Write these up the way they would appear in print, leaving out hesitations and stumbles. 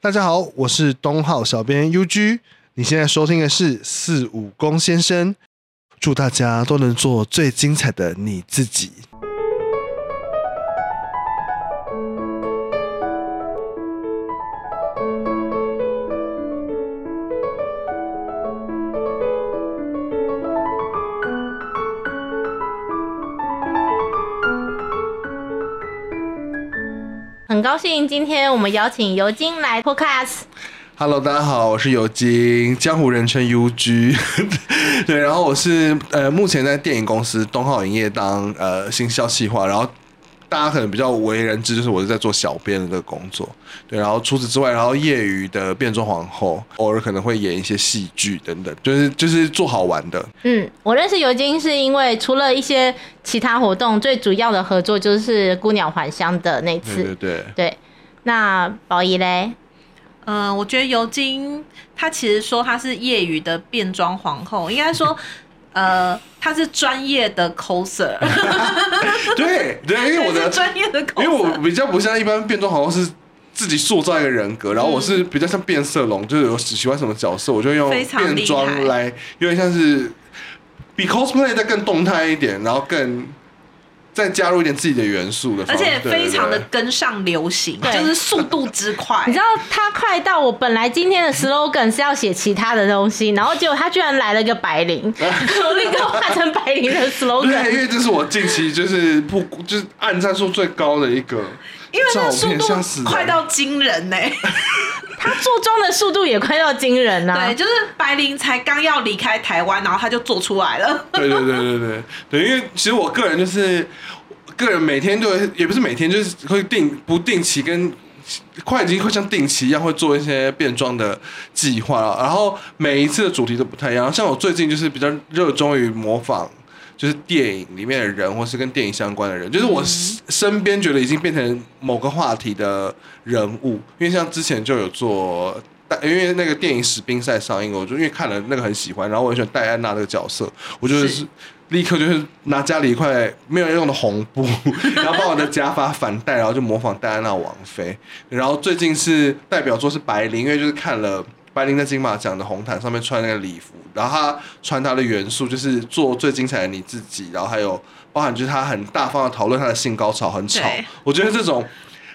大家好，我是东浩小编 UG， 你现在收听的是四五公先生，祝大家都能做最精彩的你自己。很高兴今天我们邀请尤金来 podcast。Hello， 大家好，我是尤金，江湖人称 UG 。对，然后我是目前在电影公司东浩影业当行销企划，然后大家可能比较为人知就是我是在做小编的这个工作。对，然后除此之外，然后业余的变装皇后，偶尔可能会演一些戏剧等等，就是做好玩的。嗯，我认识尤金是因为除了一些其他活动，最主要的合作就是《孤鸟还乡》的那次。对对对。对，那宝仪嘞？我觉得尤金他其实说他是业余的变装皇后，应该说他是专业的 coser。 对对，因为我的专业的 coser， 因为我比较不像一般变装皇后是自己塑造一个人格，然后我是比较像变色龙，就是我喜欢什么角色我就用变装来，有点像是比 cosplay 再更动态一点，然后更再加入一点自己的元素的，而且非常的跟上流行，對對對，就是速度之快。你知道他快到我本来今天的 slogan 是要写其他的东西，然后结果他居然来了一个白灵，我立刻换成白灵的 slogan。 对，因为这是我近期就是按赞数最高的一个，因为那速度快到惊人欸他做妆的速度也快到惊人啊。对，就是白灵才刚要离开台湾，然后他就做出来了对对对对对对，因为其实我个人每天就也不是每天，就是会不定期跟快已经会像定期一样会做一些变装的计划，然后每一次的主题都不太一样。像我最近就是比较热衷于模仿就是电影里面的人，或是跟电影相关的人，就是我身边觉得已经变成某个话题的人物。因为像之前就有做，因为那个电影《史宾赛》上映，我就因为看了那个很喜欢，然后我很喜欢戴安娜这个角色，我就是立刻就是拿家里一块没有用的红布，然后把我的假发反戴，然后就模仿戴安娜王妃。然后最近是代表作是白灵，因为就是看了白灵在金马奖的红毯上面穿那个礼服，然后他传达的元素就是做最精彩的你自己，然后还有包含就是他很大方的讨论他的性高潮很吵，我觉得这种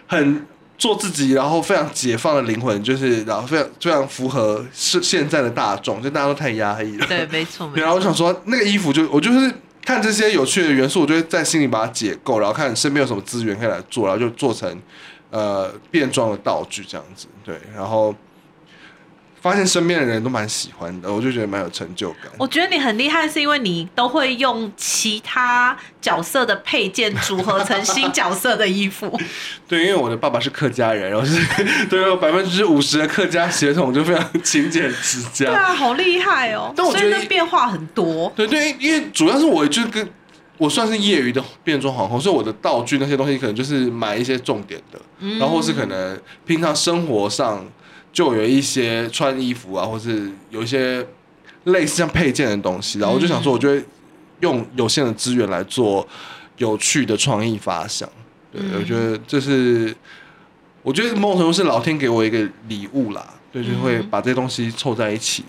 很做自己然后非常解放的灵魂，就是然后非常符合现在的大众，就大家都太压抑了。对，没错。然后我想说那个衣服就我就是看这些有趣的元素，我就会在心里把它解构，然后看身边有什么资源可以来做，然后就做成变装的道具这样子。对，然后发现身边的人都蛮喜欢的，我就觉得蛮有成就感。我觉得你很厉害是因为你都会用其他角色的配件组合成新角色的衣服对，因为我的爸爸是客家人，然后是对有 50% 的客家血统，就非常勤俭持家。对啊，好厉害哦。但我觉得所以变化很多。对对，因为主要是我就跟我算是业余的变装皇后，所以我的道具那些东西可能就是买一些重点的，然后是可能平常生活上就有一些穿衣服啊，或是有一些类似像配件的东西，然后我就想说我就会用有限的资源来做有趣的创意发想。对，我觉得这是我觉得某种程度是老天给我一个礼物啦。对，就会把这些东西凑在一起。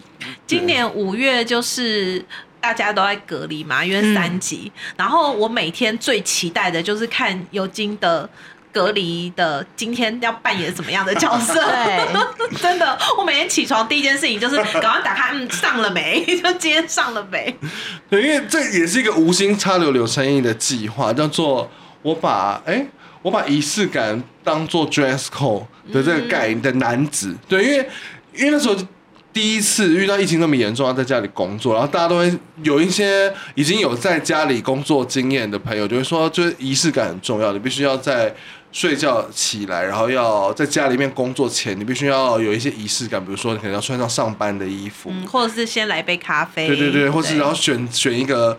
今年5月就是大家都在隔离嘛，因为3级，然后我每天最期待的就是看尤金的隔离的今天要扮演什么样的角色真的，我每天起床第一件事情就是赶快打开上了没就今天上了没。对，因为这也是一个无心插柳柳成荫的计划，叫做我把仪式感当做 dress code 的这个概念的男子。对，因为那时候第一次遇到疫情那么严重，要在家里工作，然后大家都会有一些已经有在家里工作经验的朋友就会说，就是仪式感很重要，你必须要在睡觉起来，然后要在家里面工作前，你必须要有一些仪式感，比如说你可能要穿上上班的衣服，或者是先来杯咖啡，对对对，或是然后选一个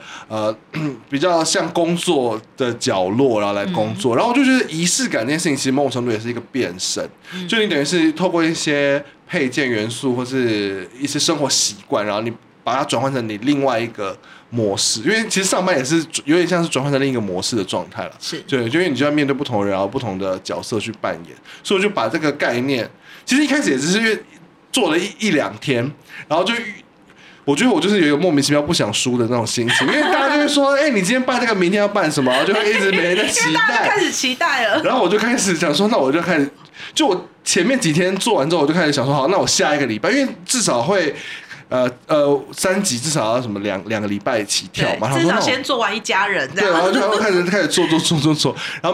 比较像工作的角落，然后来工作。然后我就觉得仪式感这件事情，其实某种程度也是一个变身，就你等于是透过一些配件元素或是一些生活习惯，然后你把它转换成你另外一个模式，因为其实上班也是有点像是转换成另一个模式的状态了。是，对，就因为你就要面对不同人，然后不同的角色去扮演，所以我就把这个概念，其实一开始也只是因为做了一两天，然后就我觉得我就是有一个莫名其妙不想输的那种心情，因为大家就会说，哎、欸，你今天办这个，明天要办什么，然后就会一直每人在期待，因为大家开始期待了，然后我就开始想说，那我就开始，就我前面几天做完之后，我就开始想说，好，那我下一个礼拜，因为至少会。3集至少要什么两个礼拜起跳嘛，至少先做完一家人这样。对，然后就开始做，然后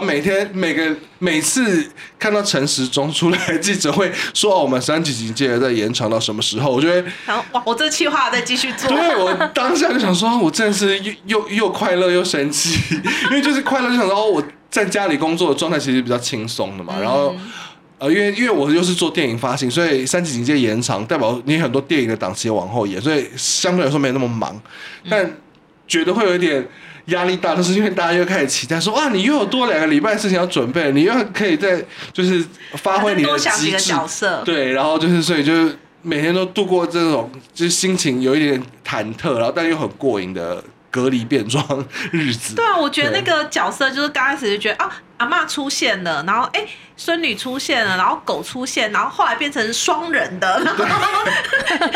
每次看到陈时中出来记者会说、哦、我们3级警戒要再延长到什么时候，我就会哇，我这企划再继续做。对，我当下就想说，我真的是又快乐又生气，因为就是快乐就想说、哦、我在家里工作的状态其实比较轻松的嘛，然后。因为我又是做电影发行，所以3级警戒延长代表你很多电影的档期往后延，所以相对来说没那么忙，但觉得会有一点压力大，就是因为大家又开始期待说，哇，你又有多2个礼拜的事情要准备，你又可以再就是发挥你的极致角色，对，然后就是所以就每天都度过这种就是心情有一点忐忑，然后但又很过瘾的隔离变装日子。对啊，我觉得那个角色就是刚开始就觉得啊，阿嬷出现了，然后哎。欸，孙女出现了，然后狗出现，然后后来变成双人的，然后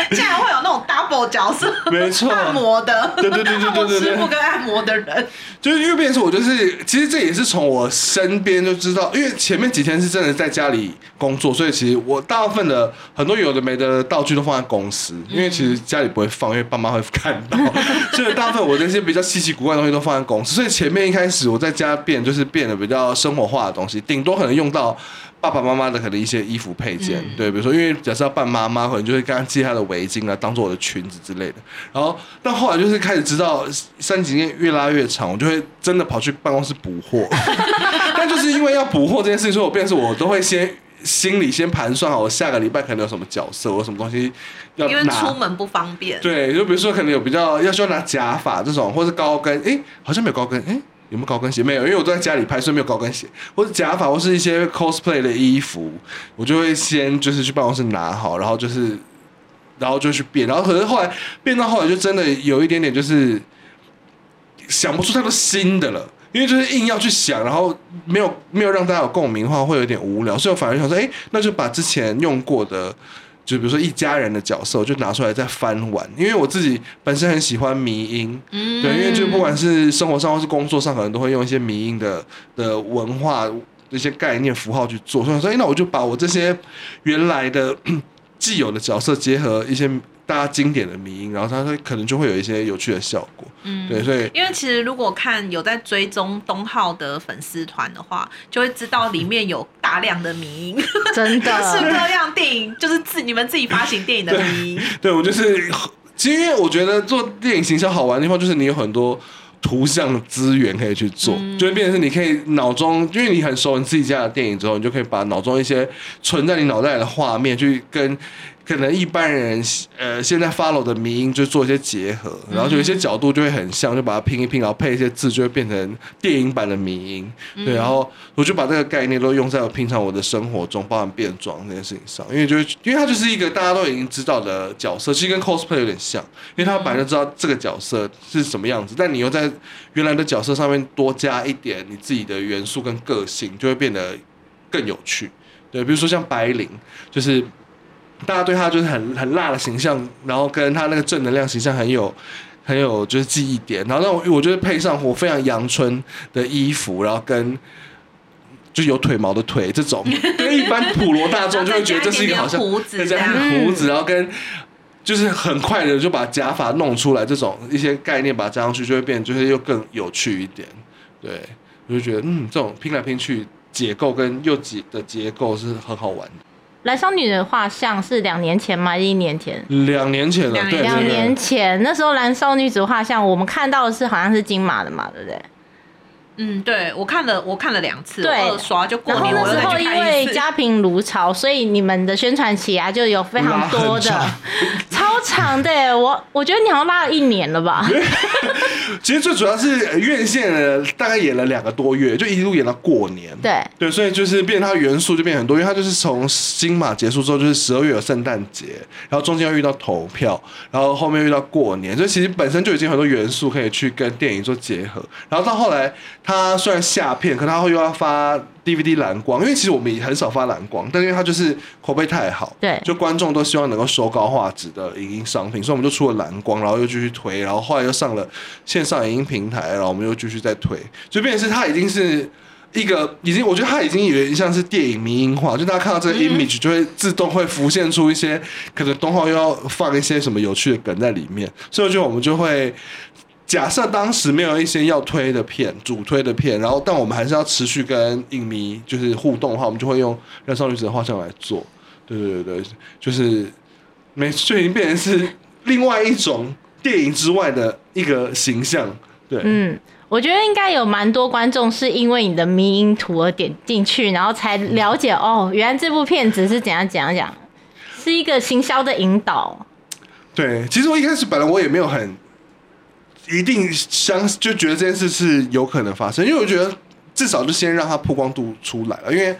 竟然会有那种 double 角色，没错，按摩的，对，按摩师傅跟按摩的人，就是因为变成我就是，其实这也是从我身边就知道，因为前面几天是真的在家里工作，所以其实我大部分的很多有的没的道具都放在公司，因为其实家里不会放，因为爸妈会看到，所以大部分我那些比较稀奇古怪的东西都放在公司，所以前面一开始我在家变得比较生活化的东西，顶多可能用到。爸爸妈妈的可能一些衣服配件，对，比如说，因为假设要扮妈妈，可能就会跟她借她的围巾啊，当做我的裙子之类的。然后，但后来就是开始知道3级越拉越长，我就会真的跑去办公室补货。但就是因为要补货这件事情，所以我变成我都会先心里先盘算好，我下个礼拜可能有什么角色，我有什么东西要拿。因为出门不方便。对，就比如说可能有比较要需要拿假发这种，或是高跟，哎，好像没有高跟，哎。有没有高跟鞋？没有，因为我都在家里拍，所以没有高跟鞋，或者假发，或是一些 cosplay 的衣服，我就会先就是去办公室拿好，然后就是，然后就去变，然后可是后来变到后来就真的有一点点就是想不出太多新的了，因为就是硬要去想，然后没有让大家有共鸣的话，会有点无聊，所以我反而想说，哎，那就把之前用过的。就比如说一家人的角色，我就拿出来再翻玩，因为我自己本身很喜欢迷因，对，因为就不管是生活上或是工作上，可能都会用一些迷因的文化一些概念符号去做，所以说，那我就把我这些原来的既有的角色结合一些大家经典的迷因，然后它可能就会有一些有趣的效果。对，所以因为其实如果看有在追踪东浩的粉丝团的话，就会知道里面有大量的迷因，真的各式各样电影，就是你们自己发行电影的迷因。对，我就是，其实因为我觉得做电影行销好玩的地方，就是你有很多图像的资源可以去做，就会变成是你可以脑中，因为你很熟你自己家的电影之后，你就可以把脑中一些存在你脑袋的画面去跟。可能一般人现在 follow 的迷因就做一些结合，然后就有一些角度就会很像，就把它拼一拼，然后配一些字，就会变成电影版的迷因。对，然后我就把这个概念都用在我平常我的生活中，包含变装这件事情上，因为它就是一个大家都已经知道的角色，其实跟 cosplay 有点像，因为他本来就知道这个角色是什么样子，但你又在原来的角色上面多加一点你自己的元素跟个性，就会变得更有趣。对，比如说像白灵，就是。大家对他就是很辣的形象，然后跟他那个正能量形象很有就是记忆点，然后我就是配上我非常阳春的衣服，然后跟就有腿毛的腿这种，跟一般普罗大众就会觉得这是一个好像再加一点胡子，然后跟就是很快的就把假发弄出来，这种一些概念把它加上去，就会变就是又更有趣一点。对，我就觉得这种拼来拼去解构跟又解的结构是很好玩的。来商女的画像是2年前吗？1年前？2年前了，对，2年前那时候蓝少女子画像，我们看到的是好像是金马的嘛，对不对？对，我看了2次，对，2刷就过年。然后那时候因为家贫如潮，所以你们的宣传期啊就有非常多的，超长的。我觉得你好像拉了1年了吧？其实最主要是院线了大概演了2个多月，就一路演到过年。对对，所以就是变成它元素就变很多，因为它就是从金马结束之后，就是12月有圣诞节，然后中间又遇到投票，然后后面遇到过年，所以其实本身就已经很多元素可以去跟电影做结合。然后到后来，它虽然下片，可它又要发 DVD 蓝光，因为其实我们也很少发蓝光，但因为它就是口碑太好，对，就观众都希望能够收高画质的影音商品，所以我们就出了蓝光，然后又继续推，然后后来又上了线上影音平台，然后我们又继续再推，就变成是它已经是一个已经，我觉得它已经有点像是电影迷因化，就大家看到这个 image 就会自动会浮现出一些可能动画又要放一些什么有趣的梗在里面，所以我觉得我们就会。假设当时没有一些要推的片，主推的片，然后但我们还是要持续跟影迷就是互动的话，我们就会用《燃烧女子的画像》来做。对对对，就是每就已经变成是另外一种电影之外的一个形象。对，嗯，我觉得应该有蛮多观众是因为你的迷因图而点进去，然后才了解哦，原来这部片子是怎样怎样讲，是一个行销的引导。对，其实我一开始本来我也没有很。一定就觉得这件事是有可能发生，因为我觉得至少就先让它曝光度出来了。因为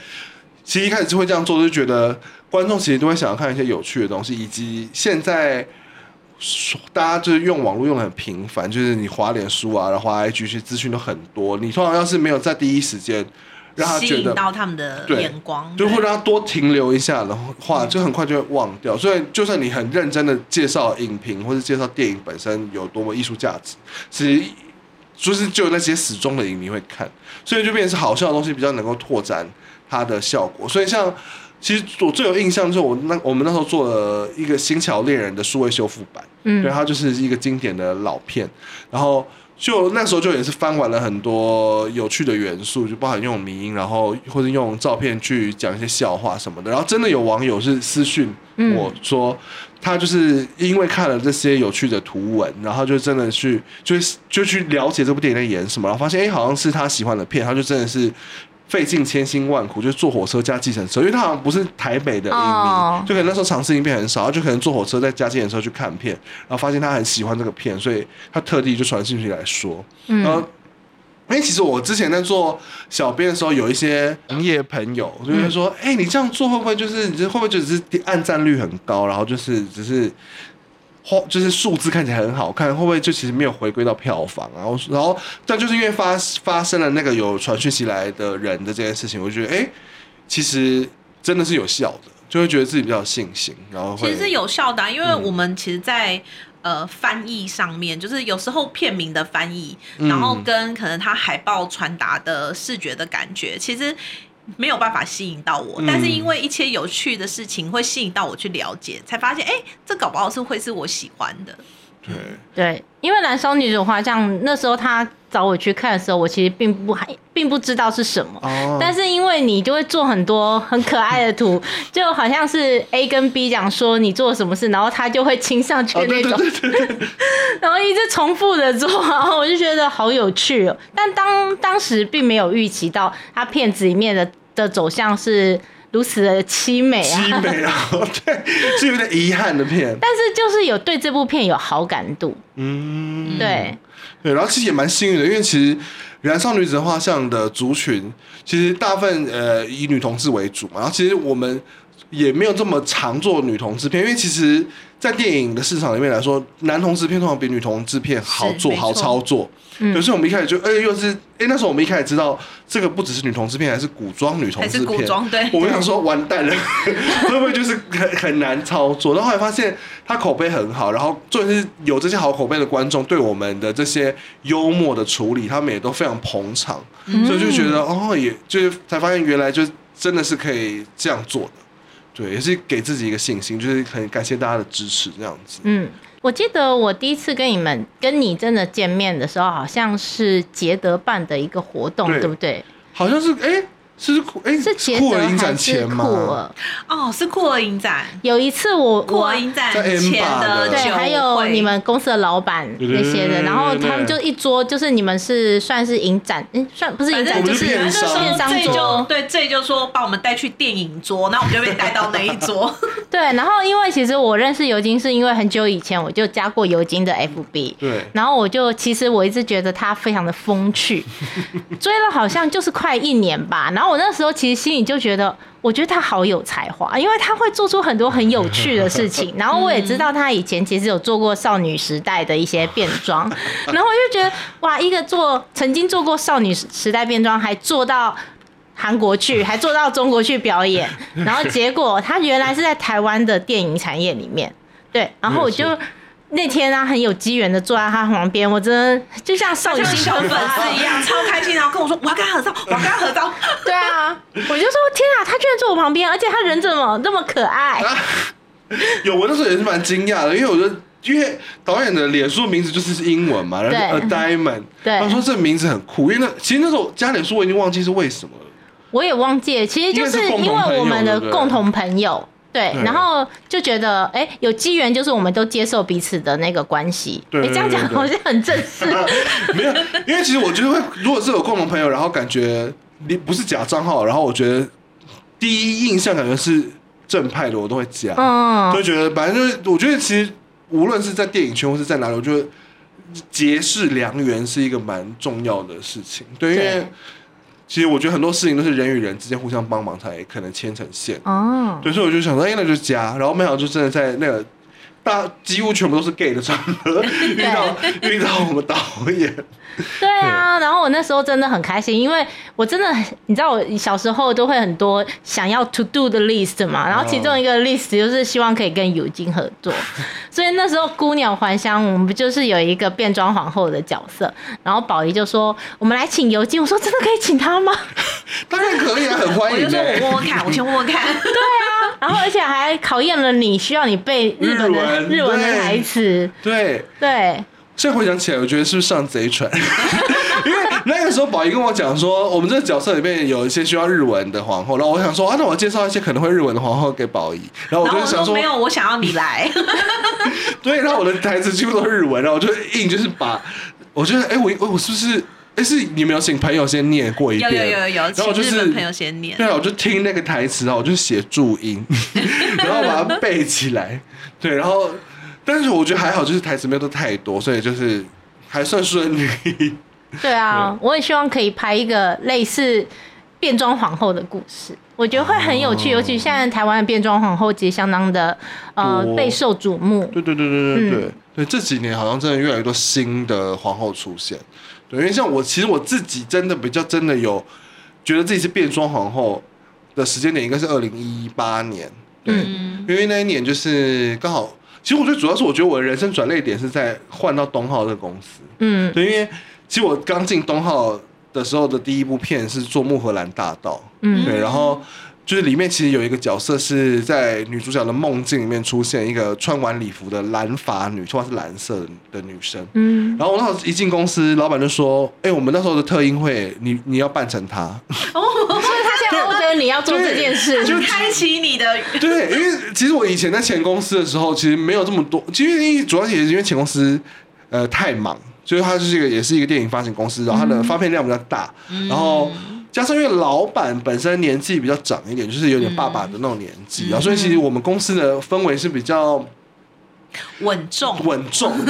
其实一开始会这样做，就觉得观众其实都会想要看一些有趣的东西，以及现在大家就是用网络用的很频繁，就是你滑脸书啊，然后滑 IG 去资讯都很多，你通常要是没有在第一时间让他觉得吸引到他们的眼光，就会让他多停留一下的话，就很快就会忘掉。所以，就算你很认真的介绍影评或是介绍电影本身有多么艺术价值，其实就是只有那些死忠的影迷会看，所以就变成是好笑的东西比较能够拓展它的效果。所以像。其实我最有印象就是我们那时候做了一个《星桥恋人》的数位修复版，嗯，对，它就是一个经典的老片，然后就那时候就也是翻完了很多有趣的元素，就包含用迷因，然后或者用照片去讲一些笑话什么的。然后真的有网友是私讯我说，他就是因为看了这些有趣的图文，然后就真的去就去了解这部电影在演什么，然后发现哎，好像是他喜欢的片，他就真的是。费尽千辛万苦，就坐火车加计程车，因为他好像不是台北的影迷，就可能那时候尝试影片很少，就可能坐火车再加计程车去看片，然后发现他很喜欢这个片，所以他特地就传讯息来说。嗯，然后因为其实我之前在做小编的时候，有一些行业朋友就会说：“哎，你这样做会不会就是你会不会就只是按赞率很高，然后就是只是。”就是数字看起来很好看，会不会就其实没有回归到票房？然后但就是因为发生了那个有传讯息来的人的这件事情，我觉得哎，其实真的是有效的，就会觉得自己比较有信心。然后其实是有效的，啊，因为我们其实在，翻译上面，就是有时候片名的翻译，然后跟可能它海报传达的视觉的感觉，其实。没有办法吸引到我，但是因为一些有趣的事情会吸引到我去了解，才发现哎，这搞不好是会是我喜欢的。对，对，因为《燃烧女子的画像》那时候他找我去看的时候，我其实并不知道是什么，哦，但是因为你就会做很多很可爱的图，就好像是 A 跟 B 讲说你做什么事，然后他就会亲上去那种，哦，对对对对然后一直重复的做，然后我就觉得好有趣哦。但当时并没有预期到他片子里面的走向是如此的凄美啊，凄美啊，对，是有点遗憾的片，但是就是有对这部片有好感度，嗯，对对，然后其实也蛮幸运的，因为其实燃烧女子的画像的族群其实大部分以女同志为主嘛，然后其实我们也没有这么常做女同志片，因为其实在电影的市场里面来说，男同志片通常比女同志片好做好操作，可是我们一开始就又是那时候我们一开始知道这个不只是女同志片，还是古装女同志片，对，我们想说完蛋了会不会就是很难操作，然后后来发现它口碑很好，然后就是有这些好口碑的观众对我们的这些幽默的处理他们也都非常捧场，所以就觉得哦，也就是才发现原来就真的是可以这样做的，对，也是给自己一个信心，就是很感谢大家的支持这样子。嗯，我记得我第一次跟你真的见面的时候，好像是捷德办的一个活动， 对不对？好像是是酷儿影展前吗？哦，是酷儿影展。有一次我酷儿影展前的对，还有你们公司的老板那些的，然后他们就一桌，就是你们是算是影展，算不是影展就是电商桌。对，这就说把我们带去电影桌，那我们就被带到那一桌。对对，然后因为其实我认识尤金是因为很久以前我就加过尤金的 FB， 对，然后我就其实我一直觉得他非常的风趣，追了好像就是快1年吧，然后我那时候其实心里就觉得我觉得他好有才华，因为他会做出很多很有趣的事情，然后我也知道他以前其实有做过少女时代的一些变装，然后我就觉得哇，一个曾经做过少女时代变装，还做到韩国去，还做到中国去表演，然后结果他原来是在台湾的电影产业里面，对，然后我就那天啊，很有机缘的坐在他旁边，我真的就像少女心的粉丝一样，超开心，然后跟我说我要跟他合照，我要跟他合照。对啊，我就说天啊，他居然坐我旁边，而且他人怎么那么可爱？啊、有，我那时候也是蛮惊讶的，因为我就因为导演的脸书名字就是英文嘛，然后 adiamond， 对，他说这名字很酷，因为其实那时候加脸书我已经忘记是为什么了，我也忘记了，其实就是因为我们的共同朋友。对，然后就觉得哎，有机缘就是我们都接受彼此的那个关系。对，这样讲好像很正式。没有，因为其实我觉得会，如果是有共同朋友，然后感觉你不是假账号，然后我觉得第一印象感觉是正派的，我都会假，就觉得反正就是我觉得其实无论是在电影圈或是在哪里，我觉得结识良缘是一个蛮重要的事情。对，因为其实我觉得很多事情都是人与人之间互相帮忙才可能牵成线哦，对，所以我就想说，哎，那就加，然后没想到就真的在那个大几乎全部都是 gay 的场合遇到我们导演，对啊，然后我那时候真的很开心，因为我真的你知道我小时候都会很多想要 to do 的 list 嘛，然后其中一个 list 就是希望可以跟尤金合作，所以那时候孤鸟还乡我们不就是有一个变装皇后的角色，然后宝仪就说我们来请尤金，我说真的可以请他吗？当然可以啊，很欢迎，我就说我先问问看对啊，然后而且还考验了你，需要你背日文的台词，对，现在回想起来，我觉得是不是上贼船？因为那个时候，宝仪跟我讲说，我们这个角色里面有一些需要日文的皇后，然后我想说，啊，那我介绍一些可能会日文的皇后给宝仪，然后我就想说，没有，我想要你来。对，然后我的台词几乎都是日文，然后我就硬就是把，我觉得，哎，我是不是？哎，是你没有请朋友先念过一遍？有，然后就是请日本朋友先念。对啊，我就听那个台词啊，我就写注音，然后把它背起来。对，然后。但是我觉得还好，就是台词没有都太多，所以就是还算顺利。对啊，我也希望可以拍一个类似变装皇后的故事，我觉得会很有趣。尤其现在台湾的变装皇后其实相当的备受瞩目。对，这几年好像真的越来越多新的皇后出现。对，因为像我，其实我自己真的比较真的有觉得自己是变装皇后的时间点，应该是2018年。对，因为那一年就是刚好。其实我最主要是，我觉得我的人生转捩点是在换到东浩这个公司。对，因为其实我刚进东浩的时候的第一部片是做《木荷兰大道》。对，然后就是里面其实有一个角色是在女主角的梦境里面出现，一个穿晚礼服的蓝发女，头发是蓝色的女生。然后我那时候一进公司，老板就说：“哎，我们那时候的特映会，你要扮成她。”哦，所以他现在觉得你要做这件事，就开启你的。对，因为其实我以前在前公司的时候，其实没有这么多，其实主要也是因为前公司太忙，所以它就是也是一个电影发行公司，然后它的发片量比较大，然后。加上因为老板本身年纪比较长一点，就是有点爸爸的那种年纪啊，所以其实我们公司的氛围是比较稳重，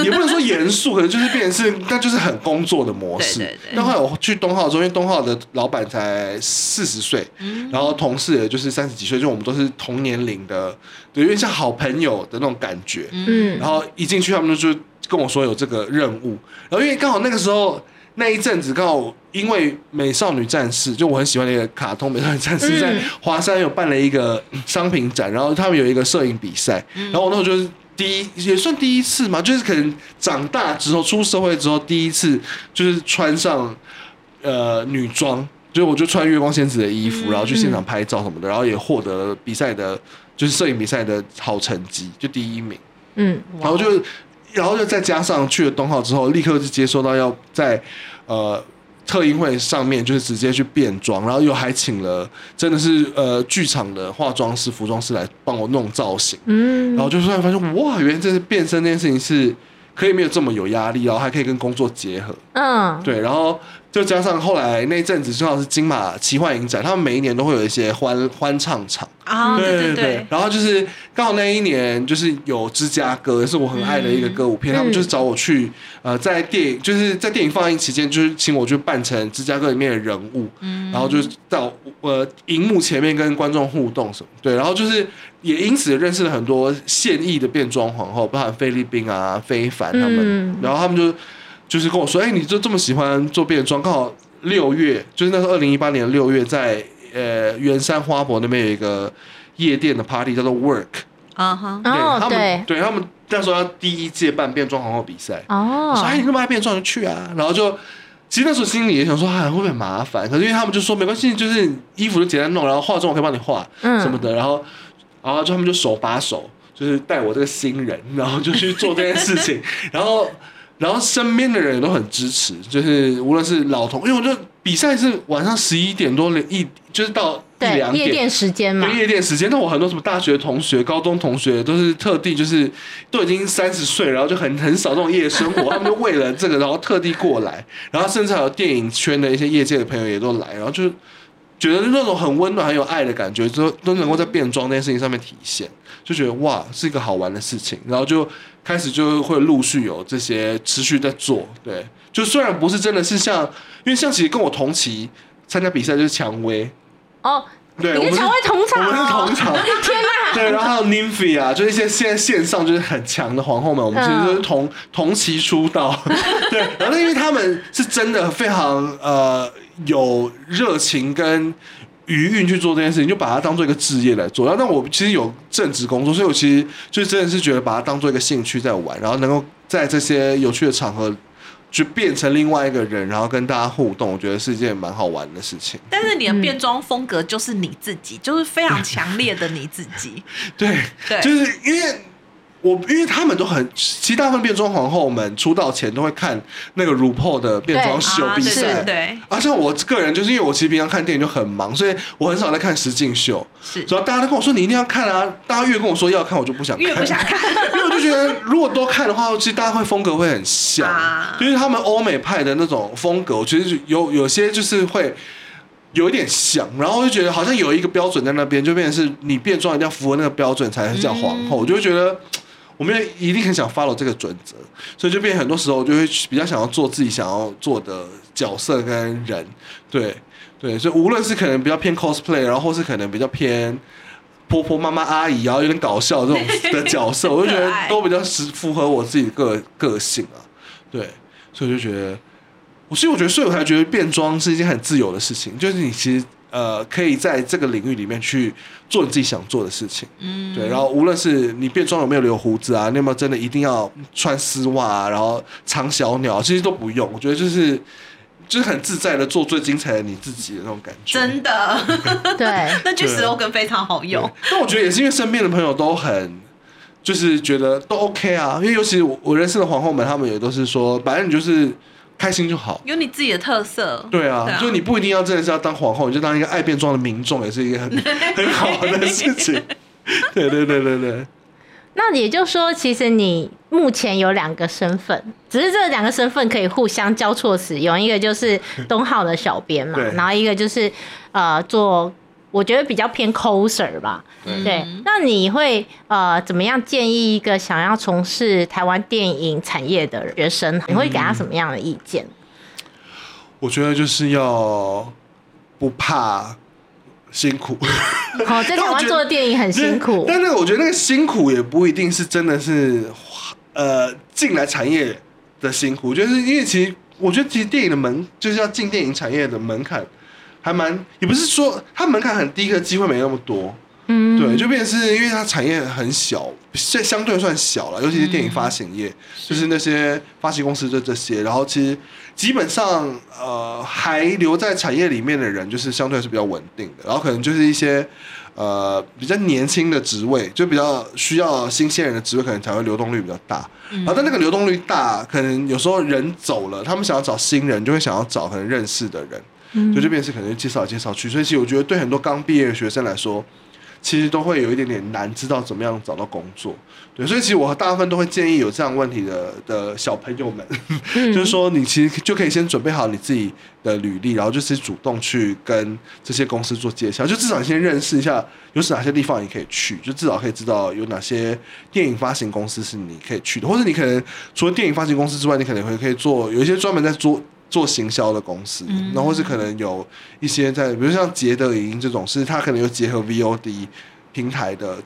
也不能说严肃，可能就是变成是，但就是很工作的模式。对。但后来我去东浩之后，因为东浩的老板才40岁，然后同事也就是30几岁，就我们都是同年龄的，对，因为像好朋友的那种感觉。然后一进去，他们就跟我说有这个任务，然后因为刚好那个时候。那一阵子刚好因为《美少女战士》，就我很喜欢的一个卡通《美少女战士》在华山有办了一个商品展，然后他们有一个摄影比赛，然后我那时候就是也算第一次嘛，就是可能长大之后出社会之后第一次就是穿上女装，就是我就穿月光仙子的衣服，然后去现场拍照什么的，然后也获得了比赛的，就是摄影比赛的好成绩，就第1名。然后就。然后就再加上去了东浩之后，立刻就接收到要在特映会上面就是直接去变装，然后又还请了真的是剧场的化妆师、服装师来帮我弄造型。然后就突然发现哇，原来这是变身这件事情是可以没有这么有压力，然后还可以跟工作结合。对，然后就加上后来那阵子正好是金马奇幻影展，他们每一年都会有一些欢唱场啊，对对对。然后就是刚好那一年就是有芝加哥，是我很爱的一个歌舞片，他们就是找我去在电影就是在电影放映期间，就是请我去扮成芝加哥里面的人物，然后就是到荧幕前面跟观众互动什么，对，然后就是也因此认识了很多现役的变装皇后，包含菲律宾啊、非凡他们，然后他们就是跟我说，哎、欸，你就这么喜欢做变装？刚好6月，就是那时候2018年6月在，圆山花博那边有一个夜店的 party 叫做 Work， 对他们那时候要第一届办变装皇后比赛，我说，哎，你那么爱变装就去啊，然后就。其实那时候心里也想说，哎，会不会很麻烦？可是因为他们就说没关系，就是衣服就简单弄，然后化妆我可以帮你化，什么的。然后就他们就手把手，就是带我这个新人，然后就去做这件事情。然后身边的人也都很支持，就是无论是老同，因为我就比赛是晚上11点多就是到1-2点夜店时间嘛，夜店时间。那我很多什么大学同学、高中同学都是特地就是都已经30岁，然后就很少这种夜生活，他们就为了这个，然后特地过来，然后甚至还有电影圈的一些业界的朋友也都来，然后就觉得那种很温暖、很有爱的感觉，都能够在变装这件事情上面体现，就觉得哇，是一个好玩的事情，然后就开始就会陆续有这些持续在做，对，就虽然不是真的是像，因为像其实跟我同期参加比赛就是蔷薇。哦，对，你跟蔷薇同场，我们是同场，天哪！对，然后还有 Nymphia， 就是一些现在线上就是很强的皇后们，我们其实就是同期出道，对。然后因为他们是真的非常有热情跟余韵去做这件事情，就把它当做一个职业来做。然后，但我其实有正职工作，所以我其实就真的是觉得把它当做一个兴趣在玩，然后能够在这些有趣的场合。就变成另外一个人，然后跟大家互动，我觉得是一件蛮好玩的事情。但是你的变装风格就是你自己，就是非常强烈的你自己。对，就是因为他们都很，其实大部分变装皇后们出道前都会看那个 RuPaul 的变装秀比赛，对。而且我个人就是因为我其实平常看电影就很忙，所以我很少在看实境秀。是，主要大家都跟我说你一定要看啊，大家越跟我说要看，我就不想看，越不想看，因为我就觉得如果多看的话，其实大家会风格会很像，就是他们欧美派的那种风格，我觉得有些就是会。有一点像，然后就觉得好像有一个标准在那边，就变成是你变装一定要符合那个标准才叫皇后，我就觉得我们一定很想 follow 这个准则，所以就变成很多时候我就会比较想要做自己想要做的角色跟人，对，所以无论是可能比较偏 cosplay， 然后或是可能比较偏婆婆妈妈阿姨，然后有点搞笑这种的角色，我就觉得都比较符合我自己的个性啊，对，所以我就觉得。所以我觉得，所以我才觉得变装是一件很自由的事情，就是你其实可以在这个领域里面去做你自己想做的事情，对。然后无论是你变装有没有留胡子啊，你有没有真的一定要穿丝袜啊，然后藏小鸟，其实都不用。我觉得就是很自在的做最精彩的你自己的那种感觉，真的。对，那句 slogan 非常好用。但我觉得也是因为身边的朋友都很。就是觉得都 OK 啊，因为尤其我认识的皇后们，他们也都是说，反正你就是。开心就好，有你自己的特色。对啊，就你不一定要真的是要当皇后，你就当一个爱变装的民众，也是一个 很好的事情。对。那也就是说，其实你目前有2个身份，只是这2个身份可以互相交错使用，一个就是东浩的小编嘛，然后一个就是做。我觉得比较偏 coser 吧，对。那你会怎么样建议一个想要从事台湾电影产业的学生，你会给他什么样的意见？我觉得就是要不怕辛苦。在台湾做的电影很辛苦，但是我觉得那个辛苦也不一定是真的是进来产业的辛苦，就是因为其实我觉得其实电影的门就是要进电影产业的门槛。还蛮也不是说它门槛很低，可机会没那么多，对，就变成是因为它产业很小，相对算小了，尤其是电影发行业，就是那些发行公司就这些，然后其实基本上还留在产业里面的人，就是相对是比较稳定的，然后可能就是一些比较年轻的职位，就比较需要新鲜人的职位，可能才会流动率比较大，然后但那个流动率大，可能有时候人走了，他们想要找新人，就会想要找可能认识的人。所以这边是可能介绍去，所以其实我觉得对很多刚毕业的学生来说，其实都会有一点点难知道怎么样找到工作。对，所以其实我大部分都会建议有这样问题 的小朋友们，就是说你其实就可以先准备好你自己的履历，然后就是主动去跟这些公司做介绍，就至少先认识一下有哪些地方你可以去，就至少可以知道有哪些电影发行公司是你可以去的，或者你可能除了电影发行公司之外，你可能会可以做有一些专门在做行销的公司，然后或是可能有一些在比如像捷德影音这种，是它可能有结合 VOD 平台的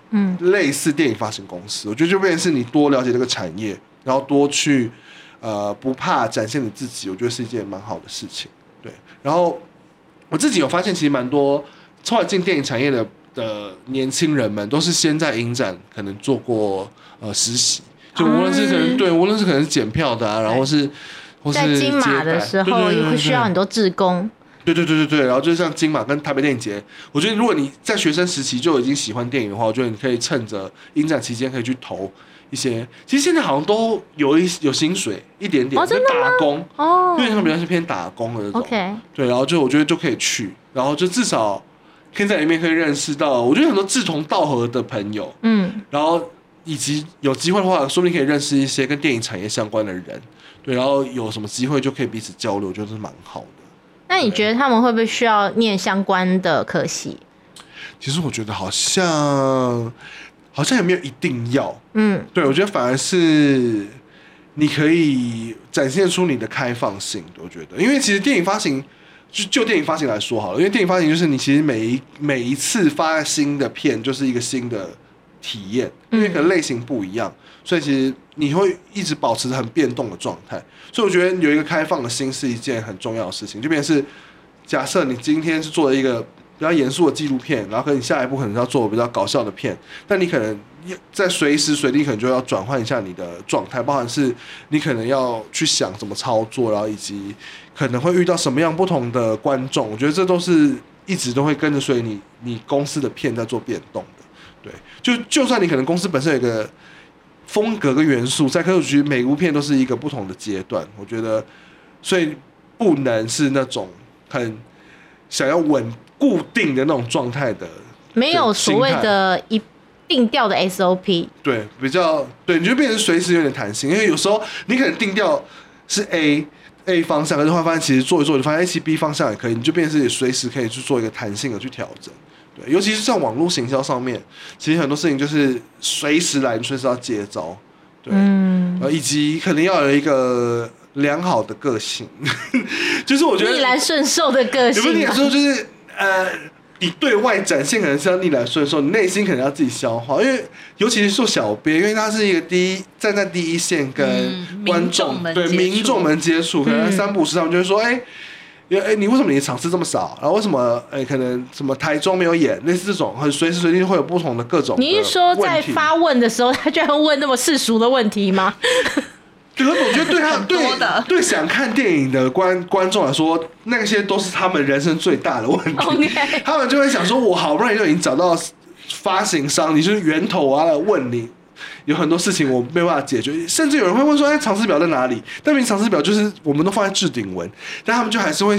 类似电影发行公司，我觉得就变成是你多了解这个产业，然后多去不怕展现你自己，我觉得是一件蛮好的事情。对，然后我自己有发现其实蛮多后来进电影产业的年轻人们都是先在影展可能做过实习，就无论是可能对无论是可能是检票的啊，然后是在金马的时候会需要很多志工，对对对对 对, 对，然后就像金马跟台北电影节，我觉得如果你在学生时期就已经喜欢电影的话，我觉得你可以趁着影展期间可以去投一些，其实现在好像都 有薪水一点点，就打工哦，因为他们比较是偏打工的那种， okay. 对，然后就我觉得就可以去，然后就至少可以在里面可以认识到，我觉得很多志同道合的朋友，然后以及有机会的话，说不定可以认识一些跟电影产业相关的人。对，然后有什么机会就可以彼此交流，就是蛮好的。那你觉得他们会不会需要念相关的科系？其实我觉得好像也没有一定要，对，我觉得反而是你可以展现出你的开放性，我觉得，因为其实电影发行就电影发行来说好了，因为电影发行就是你其实每一次发新的片就是一个新的体验，因为可能类型不一样，所以其实你会一直保持很变动的状态，所以我觉得有一个开放的心是一件很重要的事情。就变成是假设你今天是做了一个比较严肃的纪录片，然后可能你下一步可能要做比较搞笑的片，但你可能在随时随地可能就要转换一下你的状态，包含是你可能要去想怎么操作，然后以及可能会遇到什么样不同的观众，我觉得这都是一直都会跟着随你公司的片在做变动的。对，就算你可能公司本身有一个风格跟元素在，可是我觉得每部片都是一个不同的阶段，我觉得所以不能是那种很想要稳固定的那种状态的，没有所谓的一定调的 SOP。 对，比较对，你就变成随时有点弹性，因为有时候你可能定调是 A 方向，可是会发现其实做一做就发现 其实 B 方向也可以，你就变成是随时可以去做一个弹性的去调整。对，尤其是在网络行销上面，其实很多事情就是随时来，你随时要接招，对，以及可能要有一个良好的个性，就是我觉得逆来顺受的个性，有没有逆来顺受？就是你对外展现可能是要逆来顺受，你内心可能要自己消化，因为尤其是做小编，因为他是一个站在第一线跟观众、对民众们接触，可能三不五时他们就会说，你为什么你的场次这么少？然后为什么可能什么台中没有演，类似这种很随时随地会有不同的各种的问题。你是说在发问的时候，他居然问那么世俗的问题吗？可是我觉得对他对想看电影的观众来说，那些都是他们人生最大的问题。Okay. 他们就会想说，我好不容易就已经找到发行商，你就是源头啊，来问你。有很多事情我没办法解决，甚至有人会问说场次表在哪里，但明明场次表就是我们都放在置顶文，但他们就还是会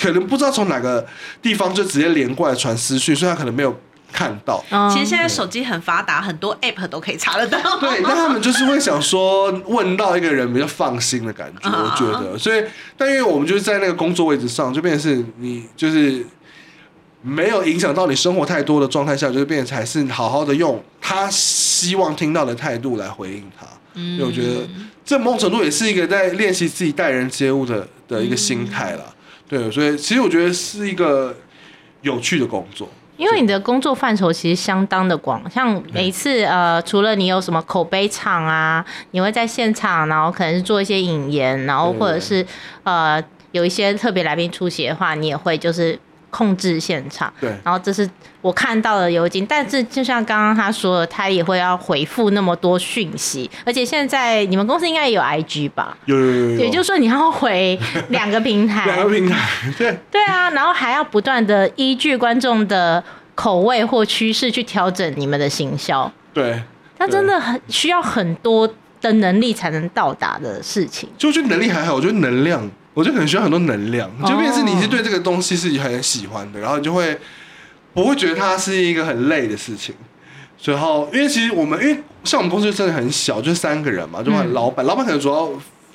可能不知道从哪个地方就直接连过来传私讯，所以他可能没有看到。其实现在手机很发达，很多 app 都可以查得到。对，但他们就是会想说问到一个人比较放心的感觉，我觉得。所以，但因为我们就是在那个工作位置上，就变成是你就是没有影响到你生活太多的状态下，就是变成还是好好的用他希望听到的态度来回应他。所以我觉得这某种程度也是一个在练习自己待人接物的一个心态啦。对，所以其实我觉得是一个有趣的工作，因为你的工作范畴其实相当的广，像每一次除了你有什么口碑场啊，你会在现场，然后可能是做一些引言，然后或者是有一些特别来宾出席的话，你也会就是控制现场。对，然后这是我看到的邮件，但是就像刚刚他说的，他也会要回复那么多讯息，而且现在你们公司应该也有 IG 吧？有，也就是说你要回两个平台，对啊，然后还要不断的依据观众的口味或趋势去调整你们的行销。对，那真的很需要很多的能力才能到达的事情。就我觉得能力还好，我觉得能量。我就可能需要很多能量，就变成是你是对这个东西是很喜欢的，然后你就会不会觉得它是一个很累的事情。然后因为其实我们因为像我们公司真的很小，就3个人嘛，就老板、老板可能主要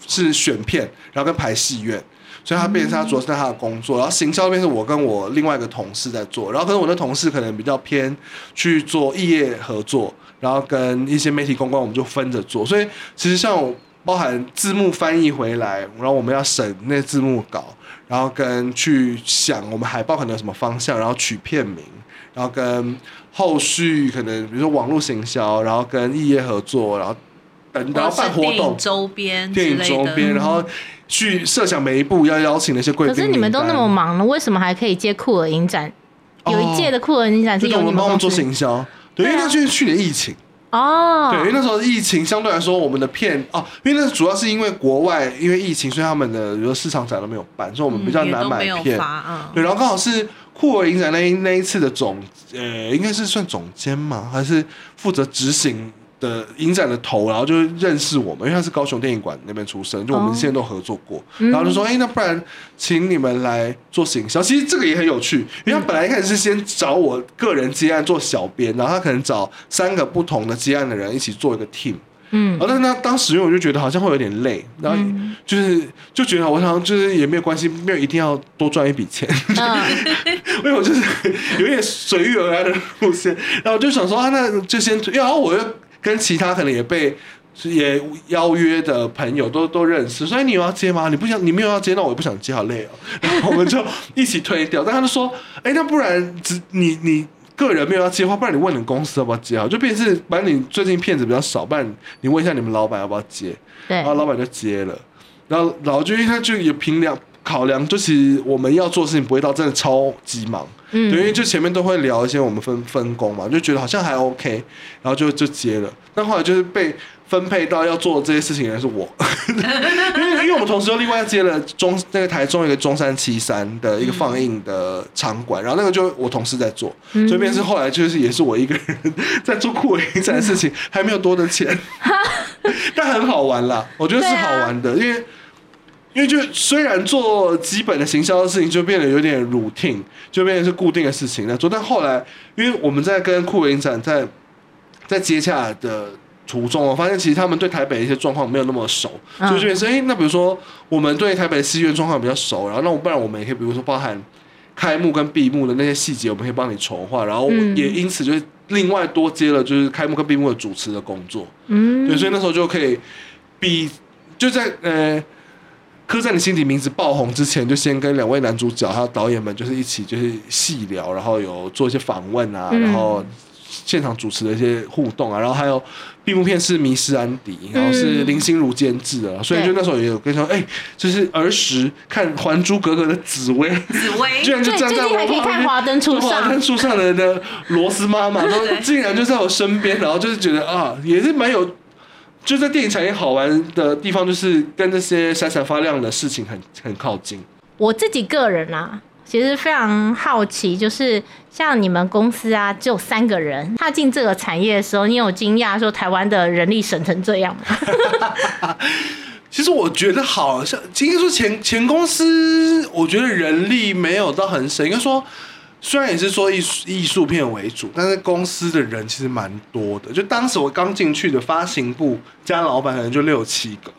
是选片，然后跟排戏院，所以他变成他主要是在他的工作，然后行销那边是我跟我另外一个同事在做，然后可能我的同事可能比较偏去做异业合作，然后跟一些媒体公关我们就分着做，所以其实像我包含字幕翻译回来，然后我们要审那字幕稿，然后跟去想我们海报可能有什么方向，然后取片名，然后跟后续可能比如说网络行销，然后跟异业合作，然后等然后办活动、电影周边之类的、电影周边，然后去设想每一部要邀请的一些贵宾。可是你们都那么忙了，为什么还可以接酷儿影展？哦、有一届的酷儿影展是由你们帮我们做行销，对，因为那就是去年疫情。哦、对，因为那时候疫情相对来说我们的片哦，因为那主要是因为国外因为疫情，所以他们的比如说市场展都没有办，所以我们比较难买片。对，然后刚好是酷儿影展那一次的总应该是算总监嘛，还是负责执行的影展的头，然后就认识我们，因为他是高雄电影馆那边出身，就我们现在都合作过，然后就说，那不然请你们来做行销。其实这个也很有趣，因为他本来一开始是先找我个人接案做小编，然后他可能找3个不同的接案的人一起做一个 team。嗯，但是那当时因为我就觉得好像会有点累，然后就是就觉得我想就是也没有关系，没有一定要多赚一笔钱，因为我就是有点随遇而安的路线，然后我就想说那就先，然后我又跟其他可能也邀约的朋友都认识，所以你有要接吗？你没有要接，那我也不想接，好累哦。然后我们就一起推掉。但他就说，那不然你个人没有要接的话，不然你问你公司要不要接好，就变成是反正你最近片子比较少，不然你问一下你们老板要不要接。对，然后老板就接了，然后就因为他就也凭良考量，就其实我们要做的事情不会到真的超级忙。对，因为就前面都会聊一些我们分工嘛，就觉得好像还 OK， 然后就接了。但后来就是被分配到要做这些事情的人是我，因为我们同时又另外接了那个台中一个中山73的一个放映的场馆，然后那个就我同事在做，所以变成后来就是也是我一个人在做酷儿影展的事情，还没有多的钱，但很好玩啦，我觉得是好玩的，因为就虽然做基本的行销的事情就变得有点 routine， 就变成是固定的事情在做，但后来因为我们在跟酷儿影展在接洽的途中，我发现其实他们对台北的一些状况没有那么熟，所以就变成那比如说我们对台北的戏院状况比较熟，然后那不然我们也可以比如说包含开幕跟闭幕的那些细节，我们可以帮你筹划，然后也因此就是另外多接了就是开幕跟闭幕的主持的工作，对，所以那时候就可以就在刻在你心底名字爆红之前，就先跟2位男主角还有导演们就是一起就是细聊，然后有做一些访问啊，然后现场主持的一些互动啊，然后还有闭幕片是迷失安迪，然后是林心如监制的，所以就那时候也有跟说就是儿时看还珠格格的紫薇居然就站在我旁边，最近还可以看华灯初上的罗斯妈妈，然后竟然就在我身边，然后就是觉得也是蛮有，就在电影产业好玩的地方，就是跟这些闪闪发亮的事情很靠近。我自己个人其实非常好奇，就是像你们公司只有3个人，踏进这个产业的时候，你有惊讶说台湾的人力省成这样吗？其实我觉得好像应该说前公司，我觉得人力没有到很省，应该说。虽然也是说艺术片为主，但是公司的人其实蛮多的。就当时我刚进去的发行部加老板可能就6-7个，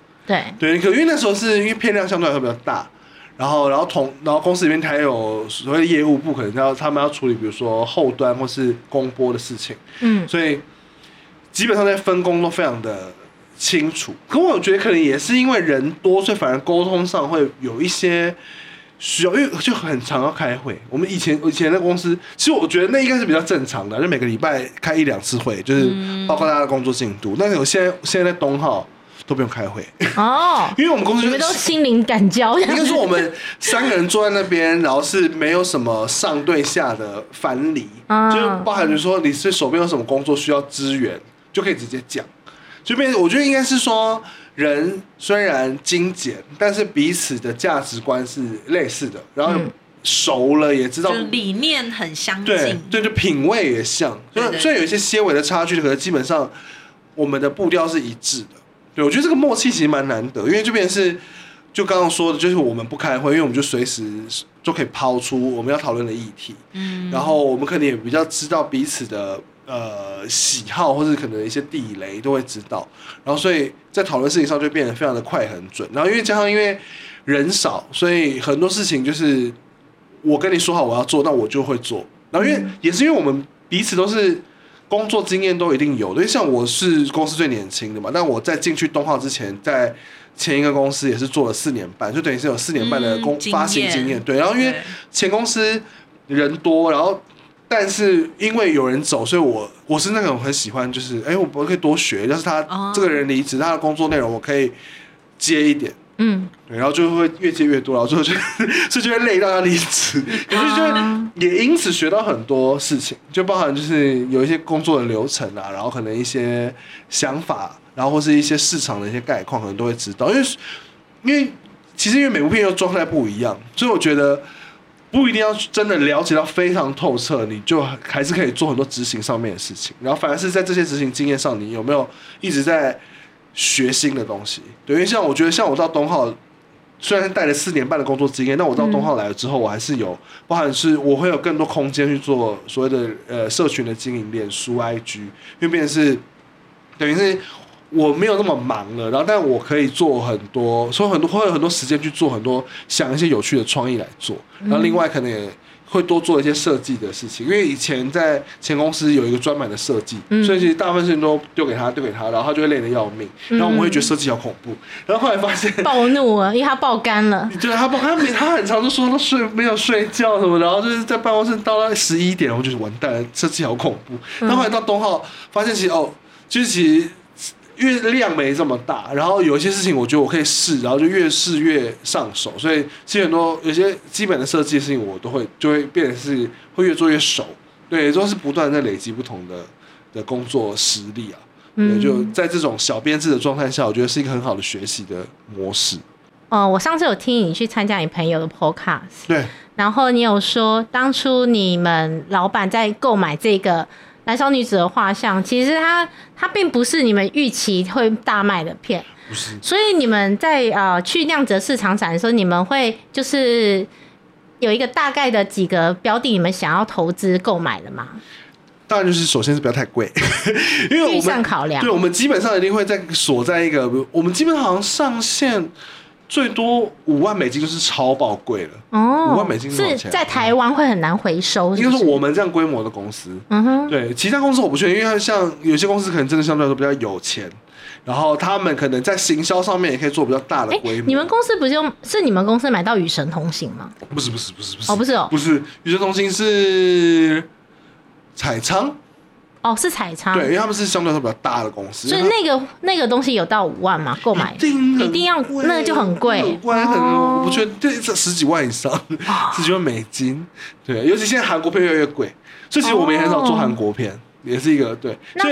对，可因为那时候是因为片量相对来说比较大，然后公司里面还有所谓的业务部，可能他们要处理比如说后端或是公播的事情，所以基本上在分工都非常的清楚。可我觉得可能也是因为人多，所以反而沟通上会有一些。需要，因为就很常要开会。我们以前的公司，其实我觉得那应该是比较正常的，就每个礼拜开1-2次会，就是报告大家的工作进度。但是我现在在东浩都不用开会因为我们公司你们都心灵感交。应该说我们3个人坐在那边，然后是没有什么上对下的藩篱，就是包含比如说你是手边有什么工作需要支援，就可以直接讲。就变，我觉得应该是说。人虽然精简，但是彼此的价值观是类似的，然后熟了也知道，就理念很相近，对，就品味也像，所以有一些些微的差距，可是基本上我们的步调是一致的。对，我觉得这个默契其实蛮难得，因为这边是就刚刚说的，就是我们不开会，因为我们就随时就可以抛出我们要讨论的议题，嗯，然后我们可能也比较知道彼此的喜好，或是可能一些地雷都会知道，然后所以在讨论事情上就变得非常的快很准，然后因为加上因为人少，所以很多事情就是我跟你说好我要做，那我就会做，然后因为、嗯、也是因为我们彼此都是工作经验都一定有的，因为像我是公司最年轻的嘛，但我在进去东浩之前，在前一个公司也是做了4年半，就等于是有4年半的发行经验，对，然后因为前公司人多，然后但是因为有人走，所以我是那种很喜欢就是我可以多学，要是他这个人离职，他的工作内容我可以接一点，嗯，然后就会越接越多，然后最后就会累到他离职，可是就也因此学到很多事情，就包含就是有一些工作的流程啊，然后可能一些想法，然后或是一些市场的一些概况可能都会知道，因为其实因为每部片又状态不一样，所以我觉得不一定要真的了解到非常透彻，你就还是可以做很多执行上面的事情，然后反而是在这些执行经验上你有没有一直在学新的东西，对，因为像我觉得像我到东浩虽然带了4年半的工作经验，但我到东浩来了之后我还是有包含是我会有更多空间去做所谓的社群的经营，脸书 IG， 因为变成是等于是我没有那么忙了，然后但我可以做很多，所以会有很多时间去做很多想一些有趣的创意来做，然后另外可能也会多做一些设计的事情，因为以前在前公司有一个专门的设计，所以其实大部分事情都丢给他，然后他就会累得要命，然后我们会觉得设计好恐怖，然后后来发现暴怒了，因为他爆肝了，对，他很常就说没有睡觉什么，然后就是在办公室到了11点，我就完蛋了，设计好恐怖，然后后来到东浩发现其实因为量没这么大，然后有一些事情我觉得我可以试，然后就越试越上手，所以其实很多有些基本的设计的事情我都就会变成是会越做越熟，对，都是不断在累积不同的工作实力啊，对，就在这种小编制的状态下，我觉得是一个很好的学习的模式。我上次有听你去参加你朋友的 podcast， 对，然后你有说当初你们老板在购买这个燃烧女子的画像，其实它并不是你们预期会大卖的片，不是，所以你们在去量子市场展的时候，你们会就是有一个大概的几个标的，你们想要投资购买的吗？当然就是首先是不要太贵，因为我们预算考量，对，我们基本上一定会锁在一个，我们基本上好像上限最多$50,000，就是超爆贵了。哦，$50,000是在台湾会很难回收，应该说我们这样规模的公司，嗯哼，对，其他公司我不确定，因为像有些公司可能真的相对来说比较有钱，然后他们可能在行销上面也可以做比较大的规模。你们公司不是你们公司买到《与神同行》吗？不是，不是，《与神同行》是彩仓。哦，是彩仓，对，因为他们是相对来说比较大的公司，所以那个东西有到$50,000吗？购买一定要，那个就很贵，我不觉得对，10几万以上，$10几万，对，尤其现在韩国片越来越贵，所以其实我们也很少做韩国片，也是一个对。那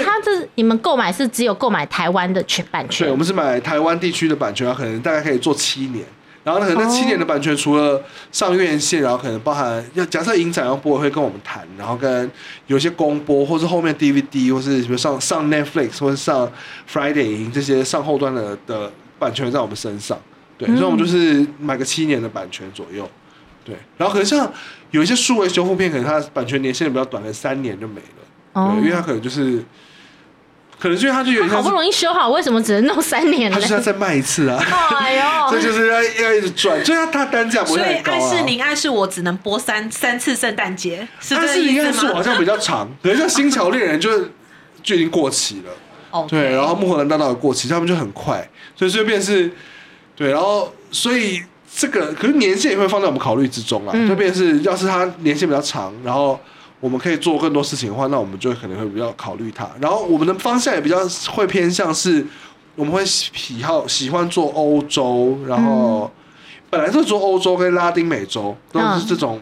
你们购买是只有购买台湾的版权？对，我们是买台湾地区的版权，然后可能大概可以做7年。然后可能那7年的版权除了上院线，然后可能包含假设影展要播会跟我们谈，然后跟有些公播或是后面 DVD 或是比如上 Netflix 或是上 Friday 这些上后端的版权在我们身上，对，所以我们就是买个7年的版权左右，对，然后可能像有一些数位修复片，可能它的版权年限比较短的3年就没了，对，因为它可能他就有点像好不容易修好，为什么只能弄3年呢？他就是要再卖一次啊！哎呦，这就是要一直转，所以他单价不会太高啊。所以爱是我只能播三次圣诞节，是这个意思吗？爱是我好像比较长，可是像《星桥猎人》就已经过期了，对，然后《穆赫兰大道》也过期，他们就很快，所以变成是，对，然后所以这个可是年限也会放在我们考虑之中啦，就变成是要是他年限比较长，然后我们可以做更多事情的话，那我们就可能会比较考虑它。然后我们的方向也比较会偏向是，我们会喜欢做欧洲，然后本来就做欧洲跟拉丁美洲都是这种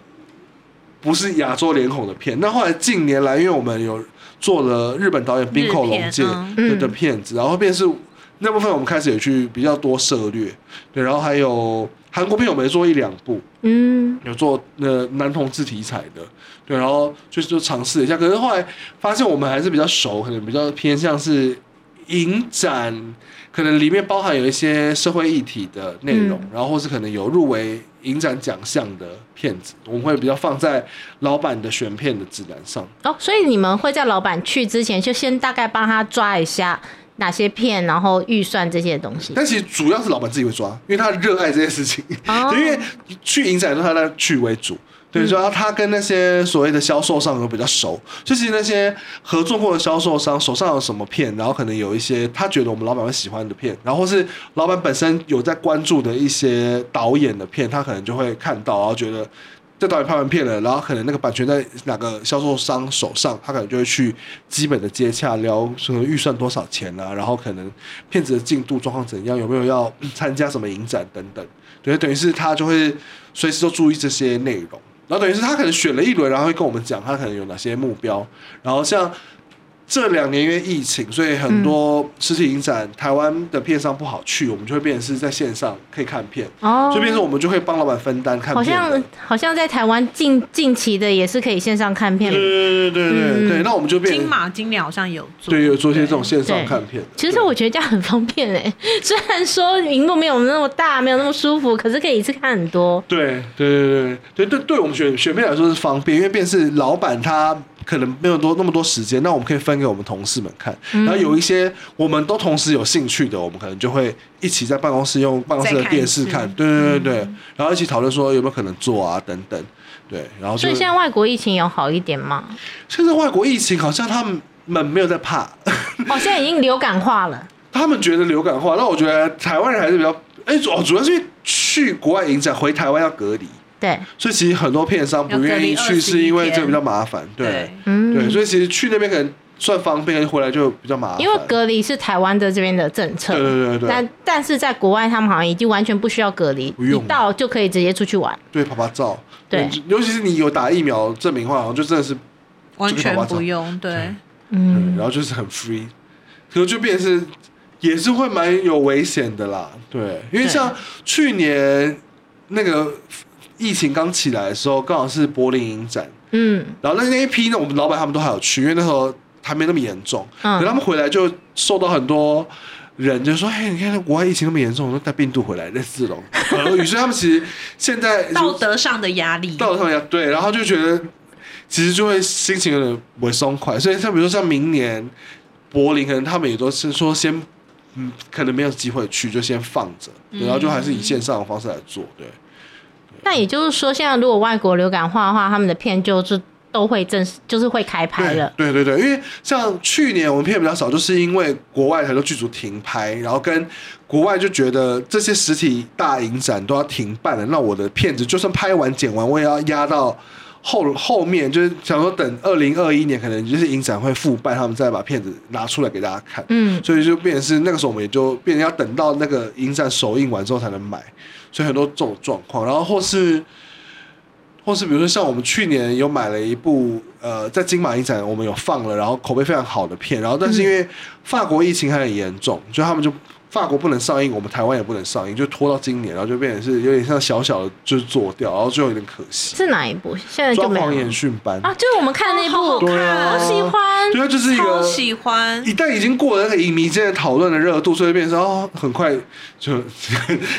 不是亚洲脸孔的片。那后来近年来，因为我们有做了日本导演滨口龙介的片子，然后便是那部分我们开始也去比较多涉略，对，然后还有韩国片我们也做1-2部，有做男同志题材的，对，然后就尝试一下，可是后来发现我们还是比较熟，可能比较偏向是影展可能里面包含有一些社会议题的内容，然后或是可能有入围影展奖项的片子，我们会比较放在老板的选片的指南上。哦，所以你们会在老板去之前就先大概帮他抓一下哪些片，然后预算这些东西。但其实主要是老板自己会抓，因为他热爱这件事情。哦，因为去影展都是他在去为主。对，所以他跟那些所谓的销售商有比较熟，就是那些合作过的销售商手上有什么片，然后可能有一些他觉得我们老板会喜欢的片，然后或是老板本身有在关注的一些导演的片，他可能就会看到，然后觉得这导演拍完片了，然后可能那个版权在哪个销售商手上，他可能就会去基本的接洽，聊什么预算多少钱啊，然后可能片子的进度状况怎样，有没有要参加什么影展等等。对，等于是他就会随时都注意这些内容，然后等于是他可能选了一轮，然后会跟我们讲他可能有哪些目标。然后像这2年因为疫情，所以很多实体影展台湾的片商不好去，我们就会变成是在线上可以看片。哦，所以变成我们就会帮老板分担看片。好像在台湾近期的也是可以线上看片。对，那我们就变成金马好像有做，对，有做些这种线上看片。其实我觉得这样很方便欸，虽然说荧幕没有那么大，没有那么舒服，可是可以一次看很多。对，我们选片来说是方便，因为变成是老板他可能没有那么多时间，那我们可以分给我们同事们看，然后有一些我们都同时有兴趣的，我们可能就会一起在办公室用办公室的电视看。对，然后一起讨论说有没有可能做啊等等。对，然后所以现在外国疫情有好一点吗？现在外国疫情好像他们没有在怕。哦，现在已经流感化了。他们觉得流感化，那我觉得台湾人还是比较主要是因为去国外影展回台湾要隔离。对，所以其实很多片商不愿意去，是因为这比较麻烦。对，所以其实去那边可能算方便，回来就比较麻烦。因为隔离是台湾的这边的政策。对。但是在国外，他们好像已经完全不需要隔离，一到就可以直接出去玩。对，拍拍照。对，尤其是你有打疫苗证明的话，好像就真的是完全不用。对，然后就是很 free， 可是就变成是也是会蛮有危险的啦。对，因为像去年那个疫情刚起来的时候，刚好是柏林影展，然后那一批呢，我们老板他们都还有去，因为那时候还没那么严重。可他们回来就受到很多人就说：“嘿，你看国外疫情那么严重，我都带病毒回来，在自容。”所以他们其实现在道德上的压力，对，然后就觉得其实就会心情有点不松快。所以像比如说像明年柏林，可能他们也都是说先可能没有机会去，就先放着，然后就还是以线上的方式来做，对。那也就是说，现在如果外国流感化的话，他们的片就是都会就是会开拍了。对，因为像去年我们片比较少，就是因为国外很多剧组停拍，然后跟国外就觉得这些实体大影展都要停办了，那我的片子就算拍完剪完，我也要压到后面，就是想说等2021年可能就是影展会复办，他们再把片子拿出来给大家看。所以就变成是那个时候我们也就变成要等到那个影展首映完之后才能买，所以很多这种状况。然后或是比如说像我们去年有买了一部在金马影展我们有放了，然后口碑非常好的片，然后但是因为法国疫情还很严重，所以他们就法国不能上映，我们台湾也不能上映，就拖到今年，然后就变成是有点像小小的就是做掉，然后就有点可惜。是哪一部？现在就没有。装潢演训班啊，就是我们看的那部，好喜欢。对，就是一个喜欢。一旦已经过了那个影迷之间讨论的热度，所以变成很快就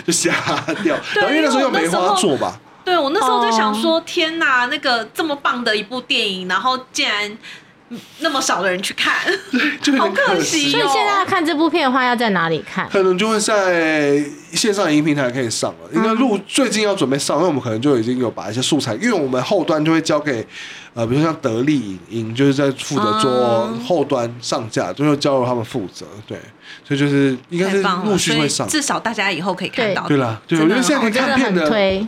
下掉。然后因为那时候又梅花座吧。对，我那时候就想说，天哪，那个这么棒的一部电影，然后竟然那么少的人去看，好可惜。所以现在看这部片的话，要在哪里看？可能就会在线上影音平台可以上了，因为最近要准备上，那我们可能就已经有把一些素材，因为我们后端就会交给比如像得力影音，就是在负责做后端上架，就会交由他们负责。对，所以就是应该是陆续会上，至少大家以后可以看到。对啦，对，我觉得现在可以看片的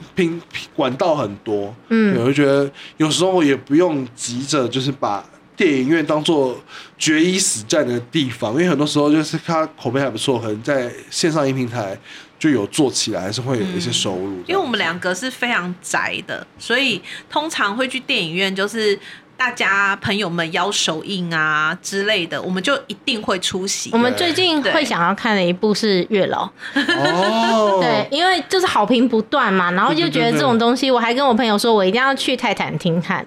管道很多。我就觉得有时候也不用急着就是把电影院当做决一死战的地方，因为很多时候就是它口碑还不错，可能在线上音平台就有做起来，还是会有一些收入。因为我们两个是非常宅的，所以通常会去电影院就是大家朋友们邀首映啊之类的，我们就一定会出席。我们最近会想要看的一部是月老哦，对，因为就是好评不断嘛，然后就觉得这种东西，我还跟我朋友说我一定要去泰坦厅看，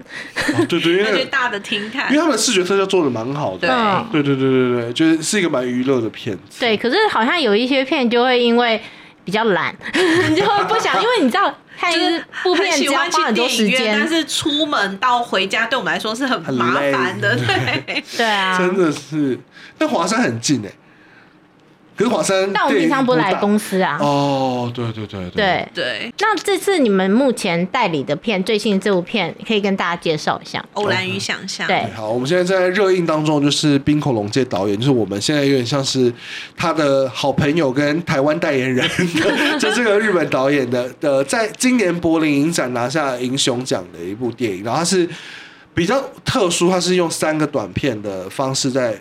哦、对对，要去大的厅看，因为他们的视觉特效做的蛮好的，对对对对对，就是一个蛮娱乐的片子。对，可是好像有一些片就会因为比较懒，就会不想，因为你知道。就是很喜欢去电影院，但是出门到回家对我们来说是很麻烦的，对对啊，真的是。但华山很近哎、欸，可是华山，但我平常不来公司啊。哦，对对对对对。那这次你们目前代理的片，最新的这部片可以跟大家介绍一下《偶然与想象》。对，好，我们现在在热映当中，就是濱口龙介导演，就是我们现在有点像是他的好朋友跟台湾代言人的，就这个日本导演的，在今年柏林影展拿下银熊奖的一部电影，然后它是比较特殊，它是用3个短片的方式在。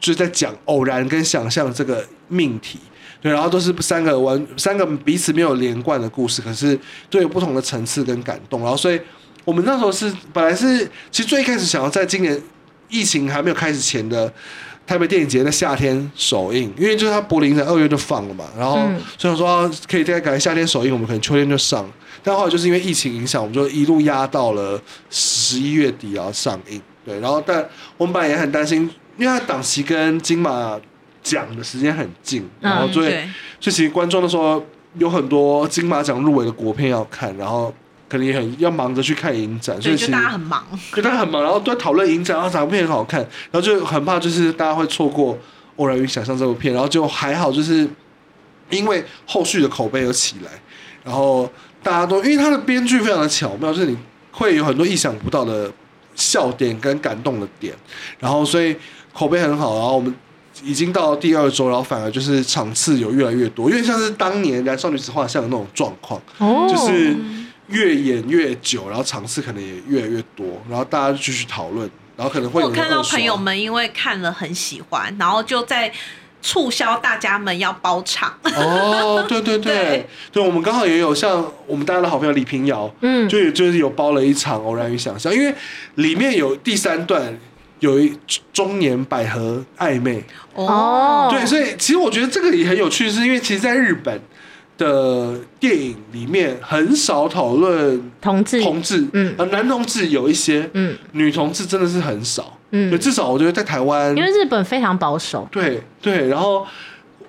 就是在讲偶然跟想象这个命题，对，然后都是三个彼此没有连贯的故事，可是都有不同的层次跟感动。然后，所以我们那时候是本来是其实最一开始想要在今年疫情还没有开始前的台北电影节在夏天首映，因为就是它柏林在2月就放了嘛，然后所以说可以再改夏天首映，我们可能秋天就上，但后来就是因为疫情影响，我们就一路压到了11月底然后上映，对，然后但我们本来也很担心。因为他档期跟金马奖的时间很近，然后所以其实观众的时候有很多金马奖入围的国片要看，然后可能也很要忙着去看影展，所以其实大家很忙，对，大家很忙，然后都在讨论影展，然后哪部片很好看，然后就很怕就是大家会错过《偶然与想象》这部片，然后就还好，就是因为后续的口碑有起来，然后大家都因为他的编剧非常的巧妙，就是你会有很多意想不到的笑点跟感动的点，然后所以。口碑很好，然后我们已经到第2周，然后反而就是场次有越来越多，因为像是当年《燃烧女子画像》那种状况，就是越演越久，然后场次可能也越来越多，然后大家就继续讨论，然后可能会有人二刷。我看到朋友们因为看了很喜欢，然后就在促销大家们要包场。哦，对对对，对我们刚好也有像我们大家的好朋友李平遥，就是有包了一场《偶然与想象》，因为里面有第3段。有一中年百合暧昧哦，对，所以其实我觉得这个也很有趣，是因为其实在日本的电影里面很少讨论同志，男同志有一些，女同志真的是很少，对，至少我觉得在台湾，因为日本非常保守，对对，然后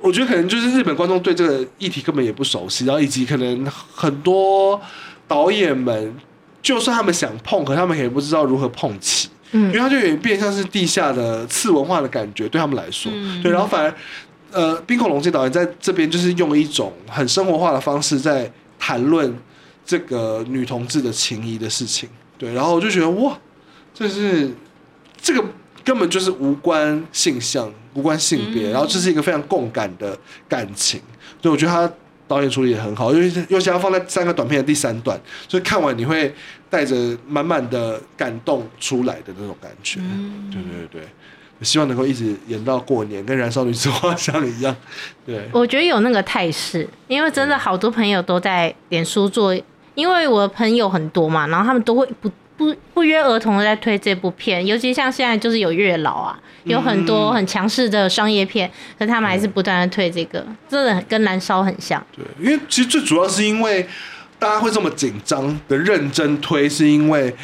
我觉得可能就是日本观众对这个议题根本也不熟悉，然后以及可能很多导演们就算他们想碰，可他们也不知道如何碰起。因为它就有点像是地下的次文化的感觉，对他们来说，对，然后反而，滨口龙介导演在这边就是用一种很生活化的方式在谈论这个女同志的情谊的事情，对，然后我就觉得哇，就是这个根本就是无关性向、无关性别，然后这是一个非常共感的感情，所以我觉得他导演处理也很好，尤其他放在3个短片的第3段，所以看完你会带着满满的感动出来的那种感觉，对对对，希望能够一直演到过年，跟《燃烧女子画像》一样。对，我觉得有那个态势，因为真的好多朋友都在脸书做，因为我的朋友很多嘛，然后他们都会不约而同的在推这部片，尤其像现在就是有月老啊，有很多很强势的商业片，可是他们还是不断的推这个，真的跟燃烧很像。对，因为其实最主要是因为大家会这么紧张的认真推，是因为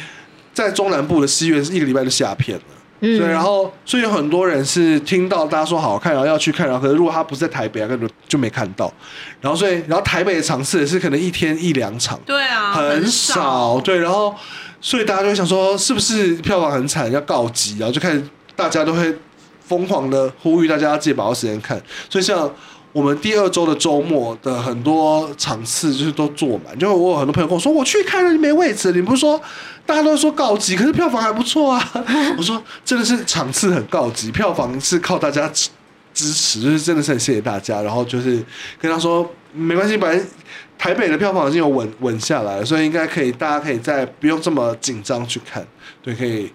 在中南部的戏院是1个礼拜就下片了，所以然后所以有很多人是听到大家说好看，然后要去看，然后可是如果他不是在台北，根本就没看到，然后所以然后台北的场次也是可能1天1-2场，对啊，很少，对，然后。所以大家就会想说，是不是票房很惨要告急，然后就开始大家都会疯狂的呼吁大家要自己把握时间看。所以像我们第2周的周末的很多场次就是都坐满，就我有很多朋友跟我说，我去看了没位置，你不是说大家都说告急，可是票房还不错啊。我说真的是场次很告急，票房是靠大家支持，就是真的是很谢谢大家。然后就是跟他说没关系，反正。台北的票房已经有稳下来了，所以应该可以，大家可以再不用这么紧张去看，对，可以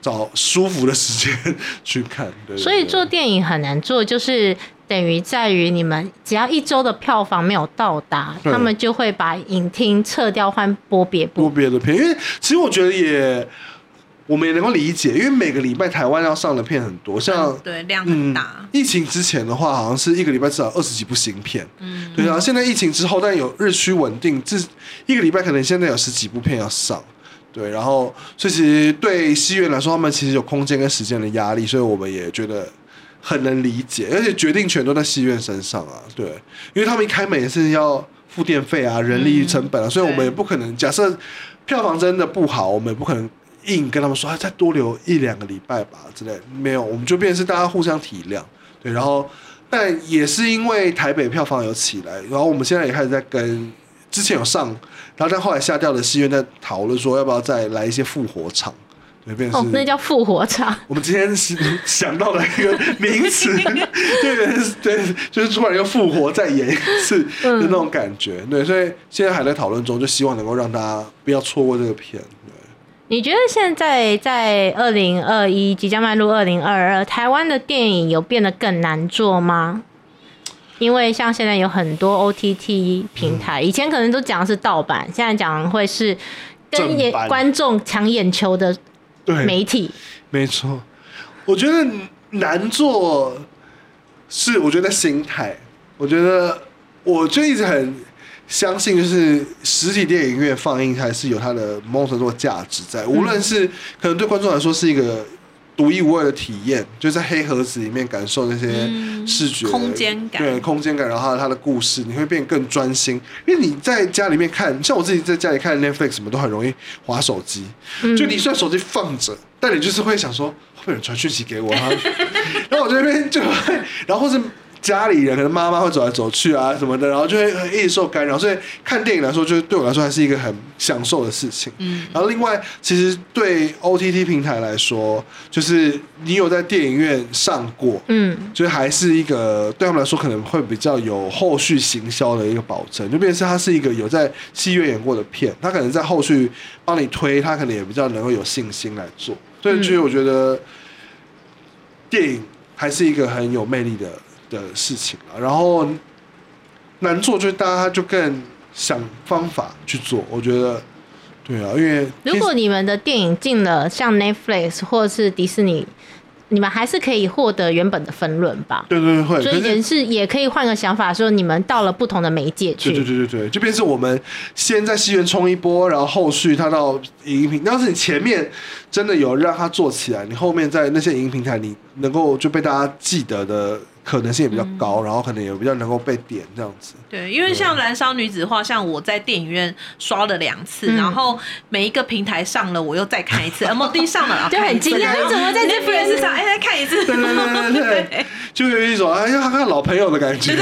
找舒服的时间去看。对对对，所以做电影很难做，就是等于在于你们只要1周的票房没有到达，他们就会把影厅撤掉，换播别部播别的片。因为其实我觉得也，我们也能够理解，因为每个礼拜台湾要上的片很多，像对量很大、疫情之前的话好像是一个礼拜至少20几部新片，对啊，现在疫情之后但有日趋稳定，一个礼拜可能现在有10几部片要上，对，然后所以其实对戏院来说他们其实有空间跟时间的压力，所以我们也觉得很能理解，而且决定权都在戏院身上啊，对，因为他们一开门也是要付电费啊，人力成本啊，所以我们也不可能假设票房真的不好，我们也不可能硬跟他们说、再多留1-2个礼拜吧之类的，没有，我们就变成是大家互相体谅，对，然后但也是因为台北票房有起来，然后我们现在也开始在跟之前有上然后但后来下掉的戏院在讨论说要不要再来一些复活场，哦，那叫复活场。我们今天想到了一个名词，对，就是突然又复活再演一次的那种感觉，对，所以现在还在讨论中，就希望能够让大家不要错过这个片。你觉得现在在2021即将迈入2022，台湾的电影有变得更难做吗？因为像现在有很多 OTT 平台，以前可能都讲的是盗版，现在讲会是跟观众抢眼球的。对，媒体没错，我觉得难做是我觉得心态，我就一直很相信，就是实体电影院放映还是有它的某种程度价值在，无论是可能对观众来说是一个独一无二的体验，就在黑盒子里面感受那些视觉、空间感，对，空间感，然后它的故事，你会变更专心。因为你在家里面看，像我自己在家里看 Netflix 什么都很容易滑手机，就你虽然手机放着，但你就是会想说会不会有人传讯息给我，然后我这边就会，然后或是家里人可能妈妈会走来走去啊什么的，然后就会一直受干扰，所以看电影来说就对我来说还是一个很享受的事情。然后另外其实对 OTT 平台来说，就是你有在电影院上过，所以还是一个对他们来说可能会比较有后续行销的一个保证，就变成是它是一个有在戏院演过的片，它可能在后续帮你推，它可能也比较能够有信心来做，所以我觉得电影还是一个很有魅力的事情了，然后难做就大家就更想方法去做，我觉得对啊，因为如果你们的电影进了像 Netflix 或是迪士尼，你们还是可以获得原本的分润吧？对，会，所以人是也可以换个想法，说你们到了不同的媒介去。对，就变成我们先在戏院冲一波，然后后续它到影音平台。要是你前面真的有让它做起来，你后面在那些影音平台，你能够就被大家记得的可能性也比较高，然后可能也比较能够被点这样子。对，因为像《燃烧女子》的话，像我在电影院刷了2次，然后每一个平台上了，我又再看一次。MOD 上了，就很惊讶，你怎么在这边是上？再看一次。对，就有一种要看老朋友的感觉。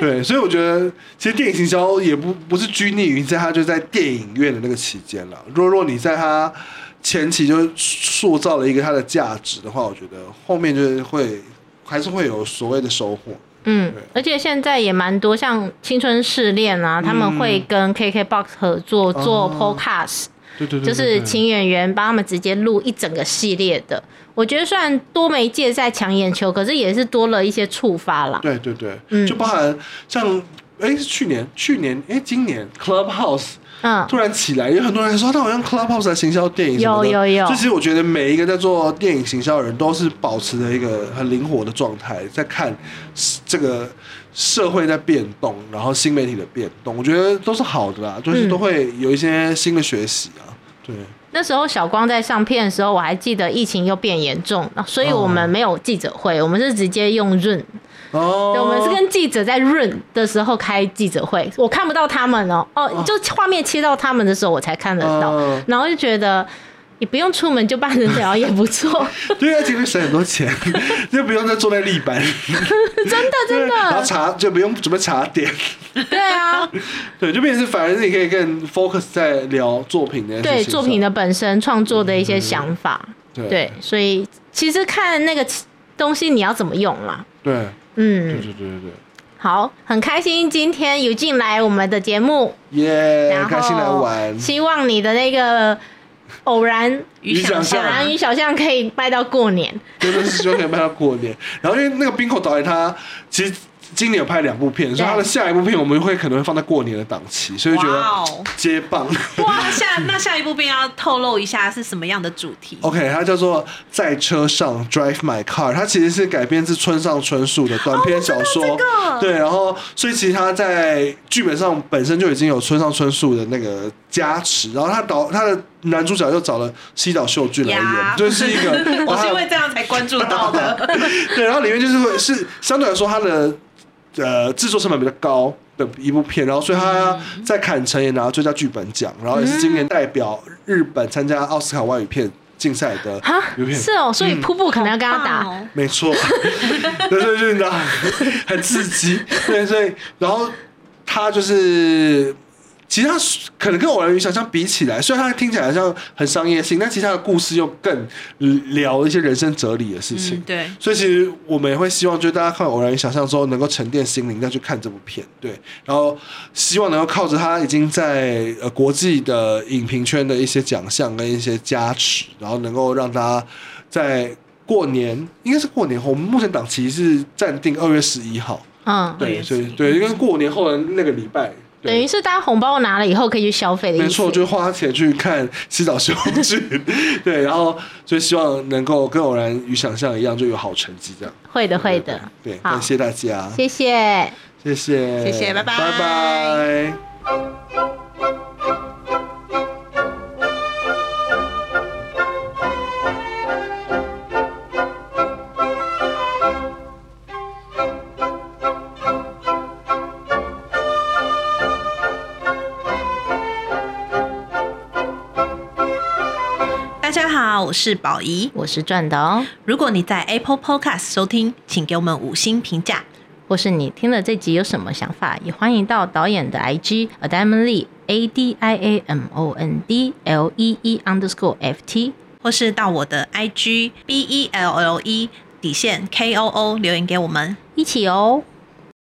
对，所以我觉得其实电影行销也不是拘泥于在它就在电影院的那个期间了。若你在它前期就塑造了一个它的价值的话，我觉得后面就是会。还是会有所谓的收获，而且现在也蛮多像青春试炼啊，他们会跟 KKBOX 合作做 podcast，对，就是请演员帮他们直接录一整个系列的。我觉得虽然多媒介在抢眼球，可是也是多了一些触发啦。对，就包含像去年今年 Clubhouse。突然起来，有很多人说他好像 Clubhouse 来行销电影什么的，有。所以其实我觉得每一个在做电影行销的人都是保持着一个很灵活的状态，在看这个社会在变动，然后新媒体的变动，我觉得都是好的啦，就是都会有一些新的学习啊。对，那时候小光在上片的时候，我还记得疫情又变严重，所以我们没有记者会，我们是直接用Zoom。对，我们是跟记者在润的时候开记者会，我看不到他们哦，就画面切到他们的时候我才看得到，然后就觉得你不用出门就办得了也不错。对啊，其实省很多钱，就不用再坐在立板。真的，然后茶就不用准备茶点。对啊，对，就变成是反而是你可以更 focus 在聊作品的，对作品的本身创作的一些想法，对，所以其实看那个东西你要怎么用啦，对，好，很开心今天有进来我们的节目，开心来玩，希望你的那个偶然与小象可以卖到过年，真的是希望可以卖到过年。然后因为那个冰口导演他其实今年有拍2部片，所以他的下一部片我们可能会放在过年的档期，所以觉得接棒。哇，那下一部片要透露一下是什么样的主题？ OK， 它叫做《在车上 Drive my car》，它其实是改编自村上春树的短篇小说。哦，这个，对，然后所以其实它在剧本上本身就已经有村上春树的那个加持，然后他的男主角又找了西岛秀俊来演，就是一个我是因为这样才关注到的。对，然后里面就是相对来说他的制作成本比较高的一部片，然后所以他在坎城也拿到最佳剧本奖，然后也是今年代表日本参加奥斯卡外语片竞赛的影片。是哦，所以瀑布可能要跟他打，没错。对对对，你知道很刺激。对，所以然后他就是。其实它可能跟偶然与想象比起来，虽然它听起来好像很商业性，但其实它的故事又更聊一些人生哲理的事情。对，所以其实我们也会希望，就是大家看偶然与想象之后，能够沉淀心灵再去看这部片。对，然后希望能够靠着它已经在国际的影评圈的一些奖项跟一些加持，然后能够让它在过年，应该是过年后，我们目前档期是暂定2月11号。嗯，对，所以对，因为过年后的那个礼拜。等于是大家红包拿了以后可以去消费的意思，没错，就花钱去看西岛秀俊。对，然后就希望能够跟偶然与想象一样，就有好成绩这样。会的，会的。对，感谢大家，谢谢，谢谢，谢谢，拜拜，拜拜。我是宝仪，我是赚的哦。如果你在 Apple Podcast 收听，请给我们5星评价。或是你听了这集有什么想法，也欢迎到导演的 IG adiamondlee_ft， 或是到我的 IG BELLE_KOO 留言给我们，一起哦。